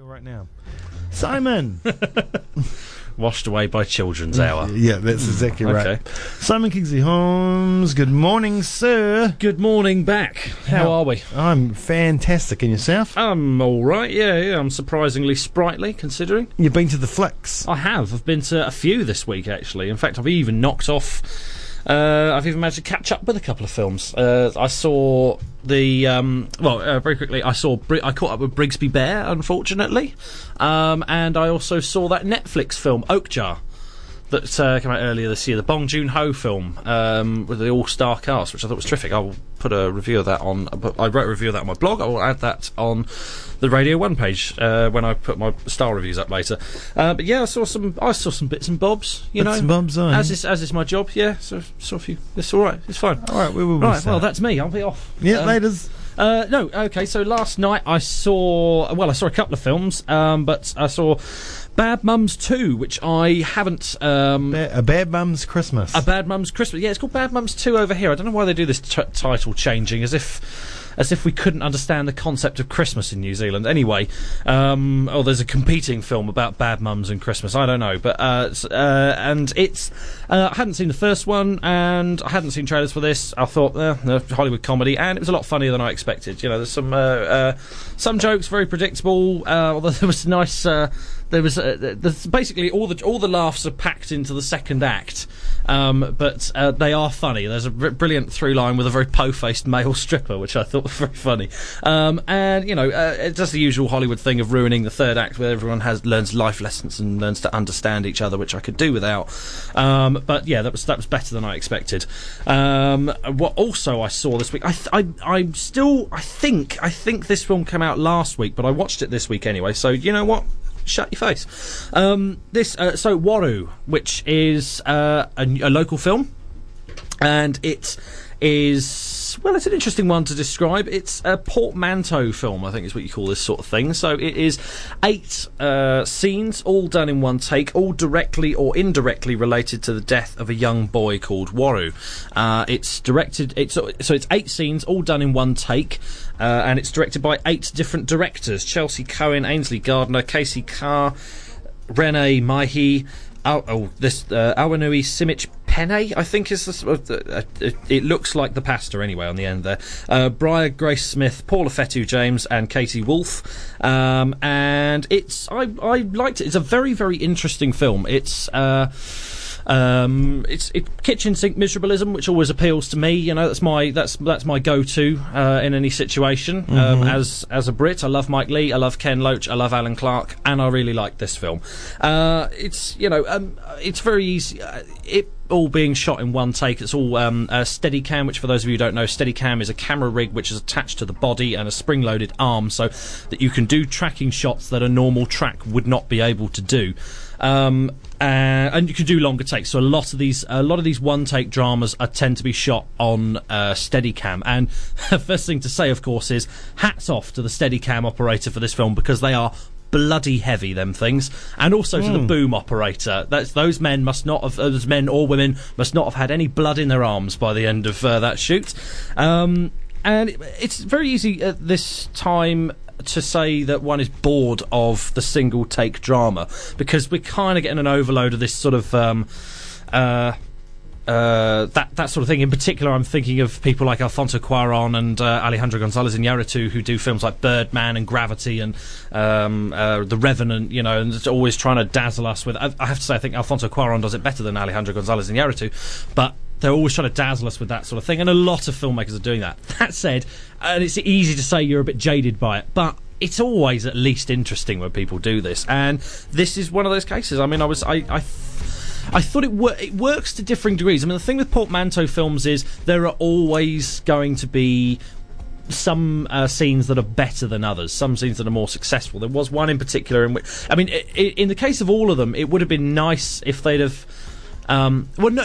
feel right now. Simon! Washed away by children's hour. Yeah, that's exactly right. Okay. Simon Kingsley-Holmes, good morning, sir. Good morning back. How are we? I'm fantastic. And yourself? I'm all right, yeah. I'm surprisingly sprightly, considering. You've been to the flicks? I have. I've been to a few this week, actually. In fact, I've even knocked off... I've even managed to catch up with a couple of films. I saw the very quickly. I caught up with Brigsby Bear, unfortunately, and I also saw that Netflix film Okja that came out earlier this year, the Bong Joon-ho film with the all-star cast, which I thought was terrific. I'll put a review of that on. I wrote a review of that on my blog. I will add that on the Radio 1 page when I put my star reviews up later. But yeah, I saw some bits and bobs. As is my job. Yeah, so saw a few. It's all right. It's fine. All right, we will. Right, well, that's me. I'll be off. Yeah, laters. So last night I saw a couple of films, but I saw Bad Mums 2, which I haven't... A Bad Mums Christmas. A Bad Mums Christmas. Yeah, it's called Bad Mums 2 over here. I don't know why they do this title changing, as if we couldn't understand the concept of Christmas in New Zealand. Anyway, there's a competing film about bad mums and Christmas. I don't know, but and it's I hadn't seen the first one, and I hadn't seen trailers for this. I thought Hollywood comedy, and it was a lot funnier than I expected. You know, there's some jokes very predictable. Although there was nice. There was basically all the laughs are packed into the second act, but they are funny. There's a brilliant through line with a very po-faced male stripper, which I thought was very funny. And it's just the usual Hollywood thing of ruining the third act, where everyone learns life lessons and learns to understand each other, which I could do without. But yeah, that was better than I expected. What also I saw this week, I think this film came out last week, but I watched it this week anyway. So you know what? Shut your face. So Waru, which is a local film, and it is, well, it's an interesting one to describe. It's a portmanteau film, I think is what you call this sort of thing. So it is 8 scenes, all done in one take, all directly or indirectly related to the death of a young boy called Waru. It's 8 scenes, all done in one take. And it's directed by 8 different directors: Chelsea Cohen, Ainsley Gardner, Casey Carr, Rene Maihi, Awanui Simich. Penne, I think is the... It looks like the pasta anyway on the end there. Briar Grace Smith, Paula Fetu James, and Katie Wolfe. And it's... I liked it. It's a very, very interesting film. It's kitchen sink miserabilism, which always appeals to me. You know, that's my go-to in any situation. Mm-hmm. As a Brit, I love Mike Leigh, I love Ken Loach, I love Alan Clarke, and I really like this film. It's very easy. It all being shot in one take. It's all Steadicam, which for those of you who don't know, Steadicam is a camera rig which is attached to the body and a spring-loaded arm, so that you can do tracking shots that a normal track would not be able to do. And you can do longer takes. So a lot of these one-take dramas tend to be shot on Steadicam. And the first thing to say, of course, is hats off to the Steadicam operator for this film, because they are bloody heavy, them things, and also to the boom operator. Those men or women must not have had any blood in their arms by the end of that shoot. And it's very easy at this time to say that one is bored of the single take drama, because we're kind of getting an overload of this sort of that sort of thing. In particular, I'm thinking of people like Alfonso Cuarón and Alejandro González Iñárritu, who do films like Birdman and Gravity and The Revenant, you know, and it's always trying to dazzle us with... I have to say, I think Alfonso Cuarón does it better than Alejandro González Iñárritu, but they're always trying to dazzle us with that sort of thing, and a lot of filmmakers are doing that. That said, and it's easy to say you're a bit jaded by it, but it's always at least interesting when people do this, and this is one of those cases. I mean, I thought it works to differing degrees. I mean, the thing with portmanteau films is there are always going to be some scenes that are better than others, some scenes that are more successful. There was one in particular in which, I mean, in the case of all of them, it would have been nice if they'd have... not in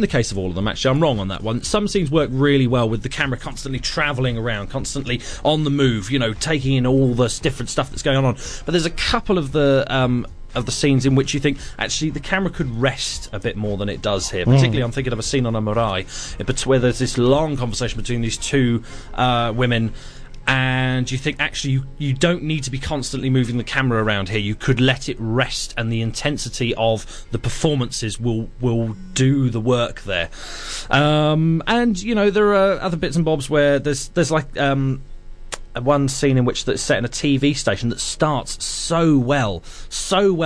the case of all of them, actually. I'm wrong on that one. Some scenes work really well with the camera constantly travelling around, constantly on the move, you know, taking in all this different stuff that's going on. But there's a couple of the scenes in which you think, actually, the camera could rest a bit more than it does here. Particularly, I'm thinking of a scene on a marae, where there's this long conversation between these two women, and you think, actually, you don't need to be constantly moving the camera around here. You could let it rest, and the intensity of the performances will do the work there. And, you know, there are other bits and bobs where there's like... one scene in which that's set in a TV station that starts so well,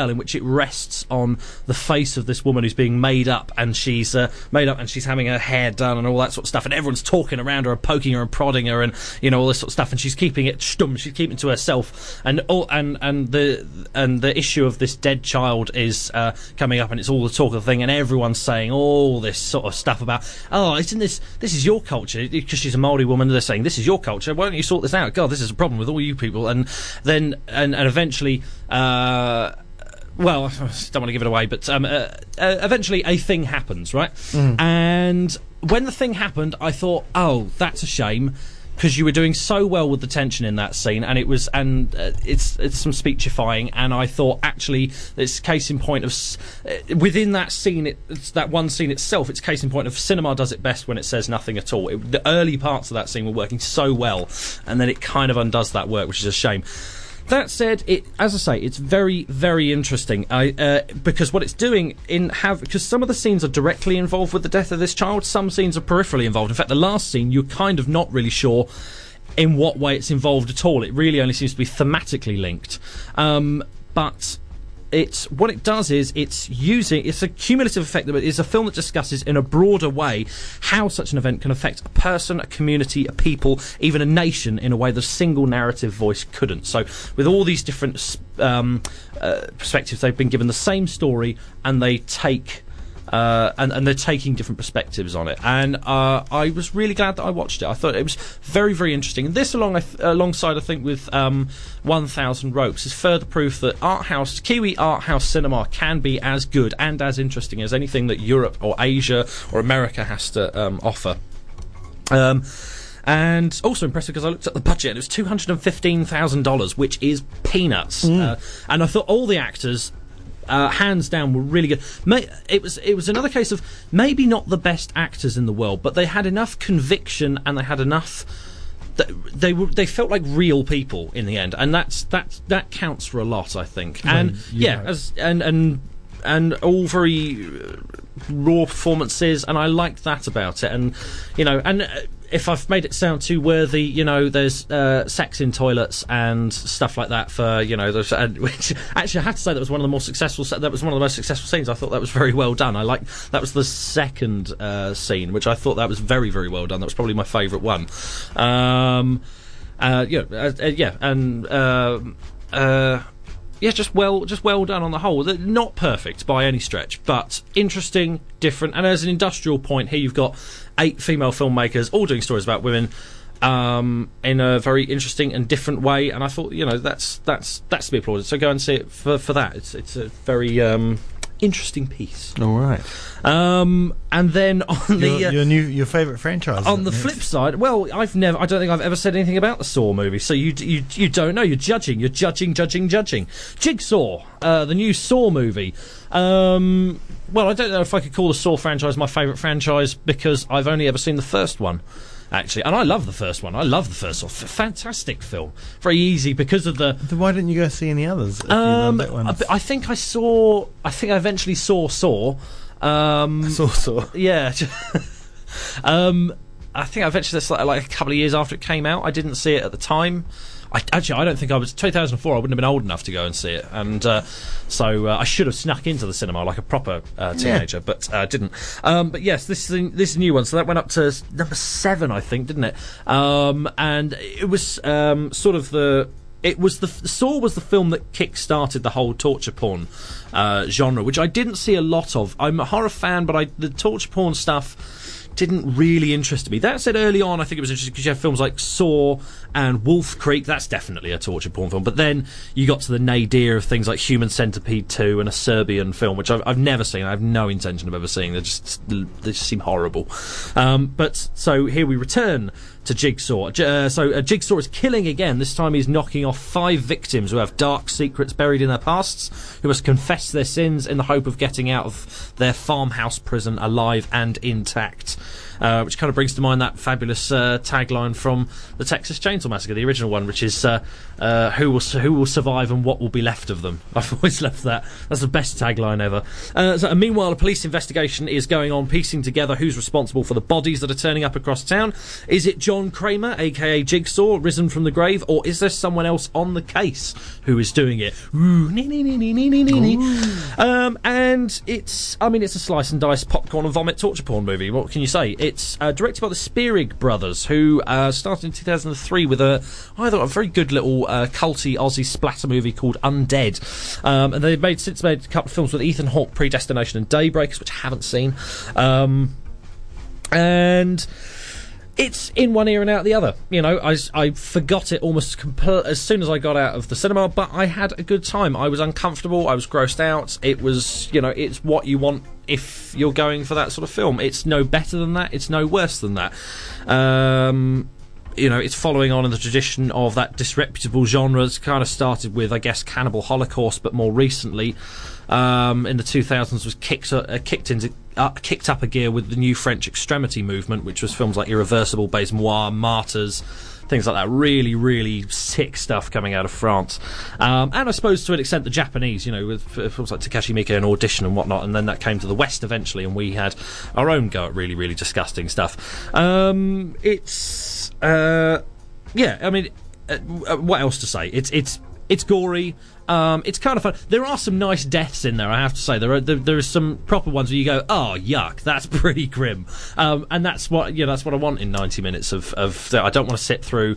in which it rests on the face of this woman who's being made up and she's having her hair done and all that sort of stuff, and everyone's talking around her and poking her and prodding her and, you know, all this sort of stuff, and she's keeping it to herself, and the issue of this dead child is coming up, and it's all the talk of the thing, and everyone's saying all this sort of stuff about, oh, isn't this is your culture, because she's a Maori woman, they're saying, this is your culture, why don't you sort this out? God, this is a problem with all you people. And then and eventually well, I don't want to give it away, but eventually a thing happens, right? And when the thing happened, I thought, oh, that's a shame, because you were doing so well with the tension in that scene, and it's some speechifying, and I thought, actually, it's case in point of within that scene, it's that one scene itself, it's case in point of cinema does it best when it says nothing at all. The early parts of that scene were working so well, and then it kind of undoes that work, which is a shame. That said, as I say, it's very, very interesting, because what it's doing because some of the scenes are directly involved with the death of this child, some scenes are peripherally involved. In fact, the last scene, you're kind of not really sure in what way it's involved at all. It really only seems to be thematically linked. But it's what it does is it's a cumulative effect, that it's a film that discusses in a broader way how such an event can affect a person, a community, a people, even a nation, in a way that a single narrative voice couldn't. So with all these different perspectives, they've been given the same story, and they take and they're taking different perspectives on it, and I was really glad that I watched it. I thought it was very, very interesting, and this alongside, I think, with 1000 Ropes is further proof that Kiwi art house cinema can be as good and as interesting as anything that Europe or Asia or America has to offer. And also impressive because I looked at the budget, and it was $215,000, which is peanuts. And I thought all the actors, hands down, were really good. It was another case of maybe not the best actors in the world, but they had enough conviction, and they had enough. They felt like real people in the end, and that counts for a lot, I think. And all very raw performances, and I liked that about it. And, you know, and. If I've made it sound too worthy, you know, there's sex in toilets and stuff like that for, you know, which actually I had to say that was one of the most successful scenes. I thought that was very well done. That was the second scene, which I thought that was very, very well done. That was probably my favourite one. Just well done on the whole. Not perfect by any stretch, but interesting, different, and as an industrial point, here you've got 8 female filmmakers all doing stories about women in a very interesting and different way. And I thought, you know, that's to be applauded. So go and see it for that. It's a very interesting piece. All right. And then on your favourite franchise. On the flip side, well, I don't think I've ever said anything about the Saw movie. So you don't know. You're judging. Jigsaw, the new Saw movie. Well, I don't know if I could call the Saw franchise my favourite franchise, because I've only ever seen the first one, actually, and I love the first one. I love the first one. Fantastic film, very easy because of the. Why didn't you go see any others? If you love that one? I think I eventually saw Saw. Yeah. I think I eventually, that's like a couple of years after it came out. I didn't see it at the time. I don't think I was 2004. I wouldn't have been old enough to go and see it, and so I should have snuck into the cinema like a proper teenager, but I didn't. But yes, this is a new one. So that went up to number 7, I think, didn't it? And it was sort of the. It was Saw was the film that kick-started the whole torture porn genre, which I didn't see a lot of. I'm a horror fan, but the torture porn stuff didn't really interest me. That said, early on, I think it was interesting because you have films like Saw and Wolf Creek. That's definitely a torture porn film. But then you got to the nadir of things like Human Centipede 2 and a Serbian film, which I've never seen. I have no intention of ever seeing. They just seem horrible. But so here we return to Jigsaw. Jigsaw is killing again. This time he's knocking off 5 victims who have dark secrets buried in their pasts, who must confess their sins in the hope of getting out of their farmhouse prison alive and intact. which kind of brings to mind that fabulous tagline from the Texas Chainsaw Massacre, the original one, which is who will survive and what will be left of them. I've always loved that. That's the best tagline ever. So, meanwhile, a police investigation is going on, piecing together who's responsible for the bodies that are turning up across town. Is it John Kramer, a.k.a. Jigsaw, risen from the grave, or is there someone else on the case who is doing it? Ooh, nee, nee, nee, nee, nee, nee, nee. And it's a slice and dice popcorn and vomit torture porn movie. What can you say? It's directed by the Spierig brothers, who started in 2003 with I thought a very good little culty Aussie splatter movie called Undead. And they've since made a couple of films with Ethan Hawke, Predestination and Daybreakers, which I haven't seen. And it's in one ear and out the other. You know, I forgot it almost as soon as I got out of the cinema, but I had a good time. I was uncomfortable. I was grossed out. It was, you know, it's what you want if you're going for that sort of film. It's no better than that. It's no worse than that. You know, it's following on in the tradition of that disreputable genre that's kind of started with, I guess, Cannibal Holocaust, but more recently, in the 2000s, was kicked up a gear with the new French extremity movement, which was films like Irreversible, Baize Noire, Martyrs, things like that. Really, really sick stuff coming out of France. And I suppose to an extent the Japanese, you know, with films like Takashi Miike and Audition and whatnot, and then that came to the West eventually, and we had our own go at really, really disgusting stuff. What else to say? It's gory. It's kind of fun. There are some nice deaths in there, I have to say. There are some proper ones where you go, oh, yuck, that's pretty grim. And that's what I want in 90 minutes of I don't want to sit through.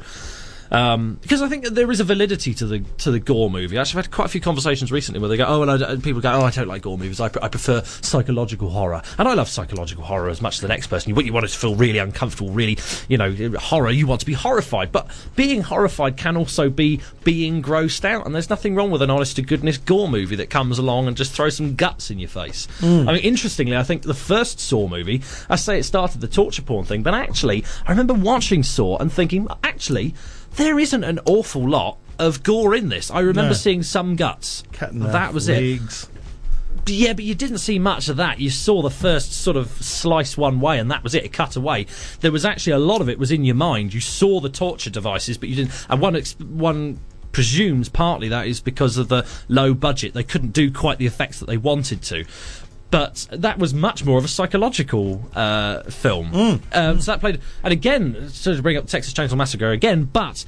Because I think that there is a validity to the gore movie. Actually, I've had quite a few conversations recently where they go, people go, oh, I don't like gore movies. I prefer psychological horror, and I love psychological horror as much as the next person. You want it to feel really uncomfortable, really, you know, horror. You want to be horrified, but being horrified can also be being grossed out. And there's nothing wrong with an honest to goodness gore movie that comes along and just throws some guts in your face. Mm. I mean, interestingly, I think the first Saw movie, I say it started the torture porn thing, but actually, I remember watching Saw and thinking, actually, there isn't an awful lot of gore in this. I remember seeing some guts. That was legs. It. Yeah, but you didn't see much of that. You saw the first sort of slice one way, and that was it. It cut away. There was actually a lot of it was in your mind. You saw the torture devices, but you didn't. And one presumes partly that is because of the low budget. They couldn't do quite the effects that they wanted to. But that was much more of a psychological film. So that played, and again, so to bring up Texas Chainsaw Massacre again, but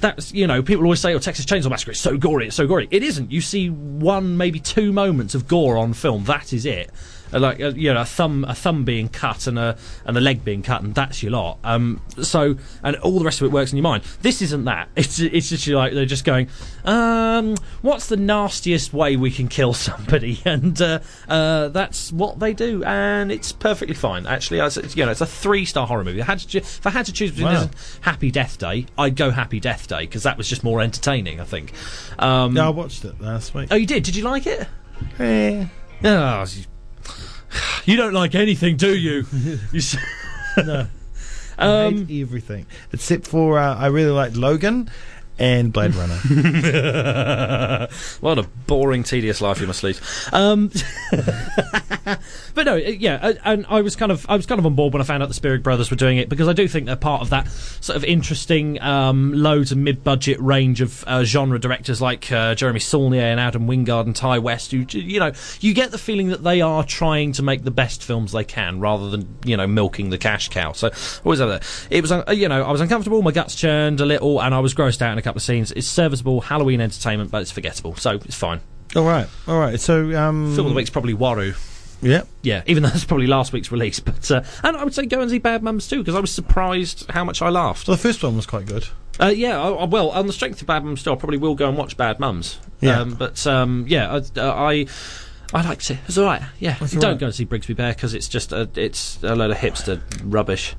that's, you know, people always say, oh, Texas Chainsaw Massacre, it's so gory, it's so gory. It isn't. You see one, maybe two moments of gore on film. That is it. Like, you know, a thumb being cut and a leg being cut, and that's your lot. So, and all the rest of it works in your mind. This isn't that. It's just like they're just going, what's the nastiest way we can kill somebody? And that's what they do, and it's perfectly fine. Actually, it's a 3-star horror movie. If I had to choose between this and Happy Death Day, I'd go Happy Death Day, because that was just more entertaining, I think. I watched it last week. Oh, you did? Did you like it? Yeah. Oh, you don't like anything, do you? No. I hate everything. Except for, I really liked Logan and Blade Runner. What a boring, tedious life you must lead. But no, yeah, and I was kind of on board when I found out the Spierig brothers were doing it, because I do think they're part of that sort of interesting low to mid-budget range of genre directors like Jeremy Saulnier and Adam Wingard and Ty West, who, you know, you get the feeling that they are trying to make the best films they can rather than, you know, milking the cash cow. So always have that. It was, you know, I was uncomfortable, my guts churned a little, and I was grossed out in a couple of scenes. It's serviceable Halloween entertainment, but it's forgettable, so it's fine. All right. So film of the week's probably Waru. Yeah. Even though that's probably last week's release, but and I would say go and see Bad Mums too, because I was surprised how much I laughed. Well, the first one was quite good. Well, on the strength of Bad Mums too, I probably will go and watch Bad Mums. Yeah. I liked it. It was all right. Yeah. Don't go and see Brigsby Bear, because it's just a load of hipster rubbish.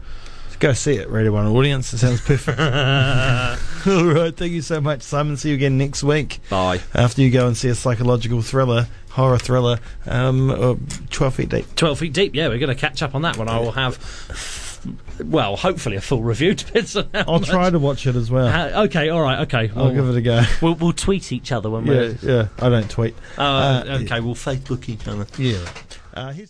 Go see it, Radio 1 audience. It sounds perfect. All right, thank you so much, Simon. See you again next week. Bye. After you go and see a psychological thriller, horror thriller, 12 Feet Deep. 12 Feet Deep, yeah, we're going to catch up on that one. I will have, well, hopefully a full review. I'll try to watch it as well. Okay. I'll give it a go. We'll tweet each other when we're... Yeah, I don't tweet. Okay, we'll Facebook each other. Yeah. Here's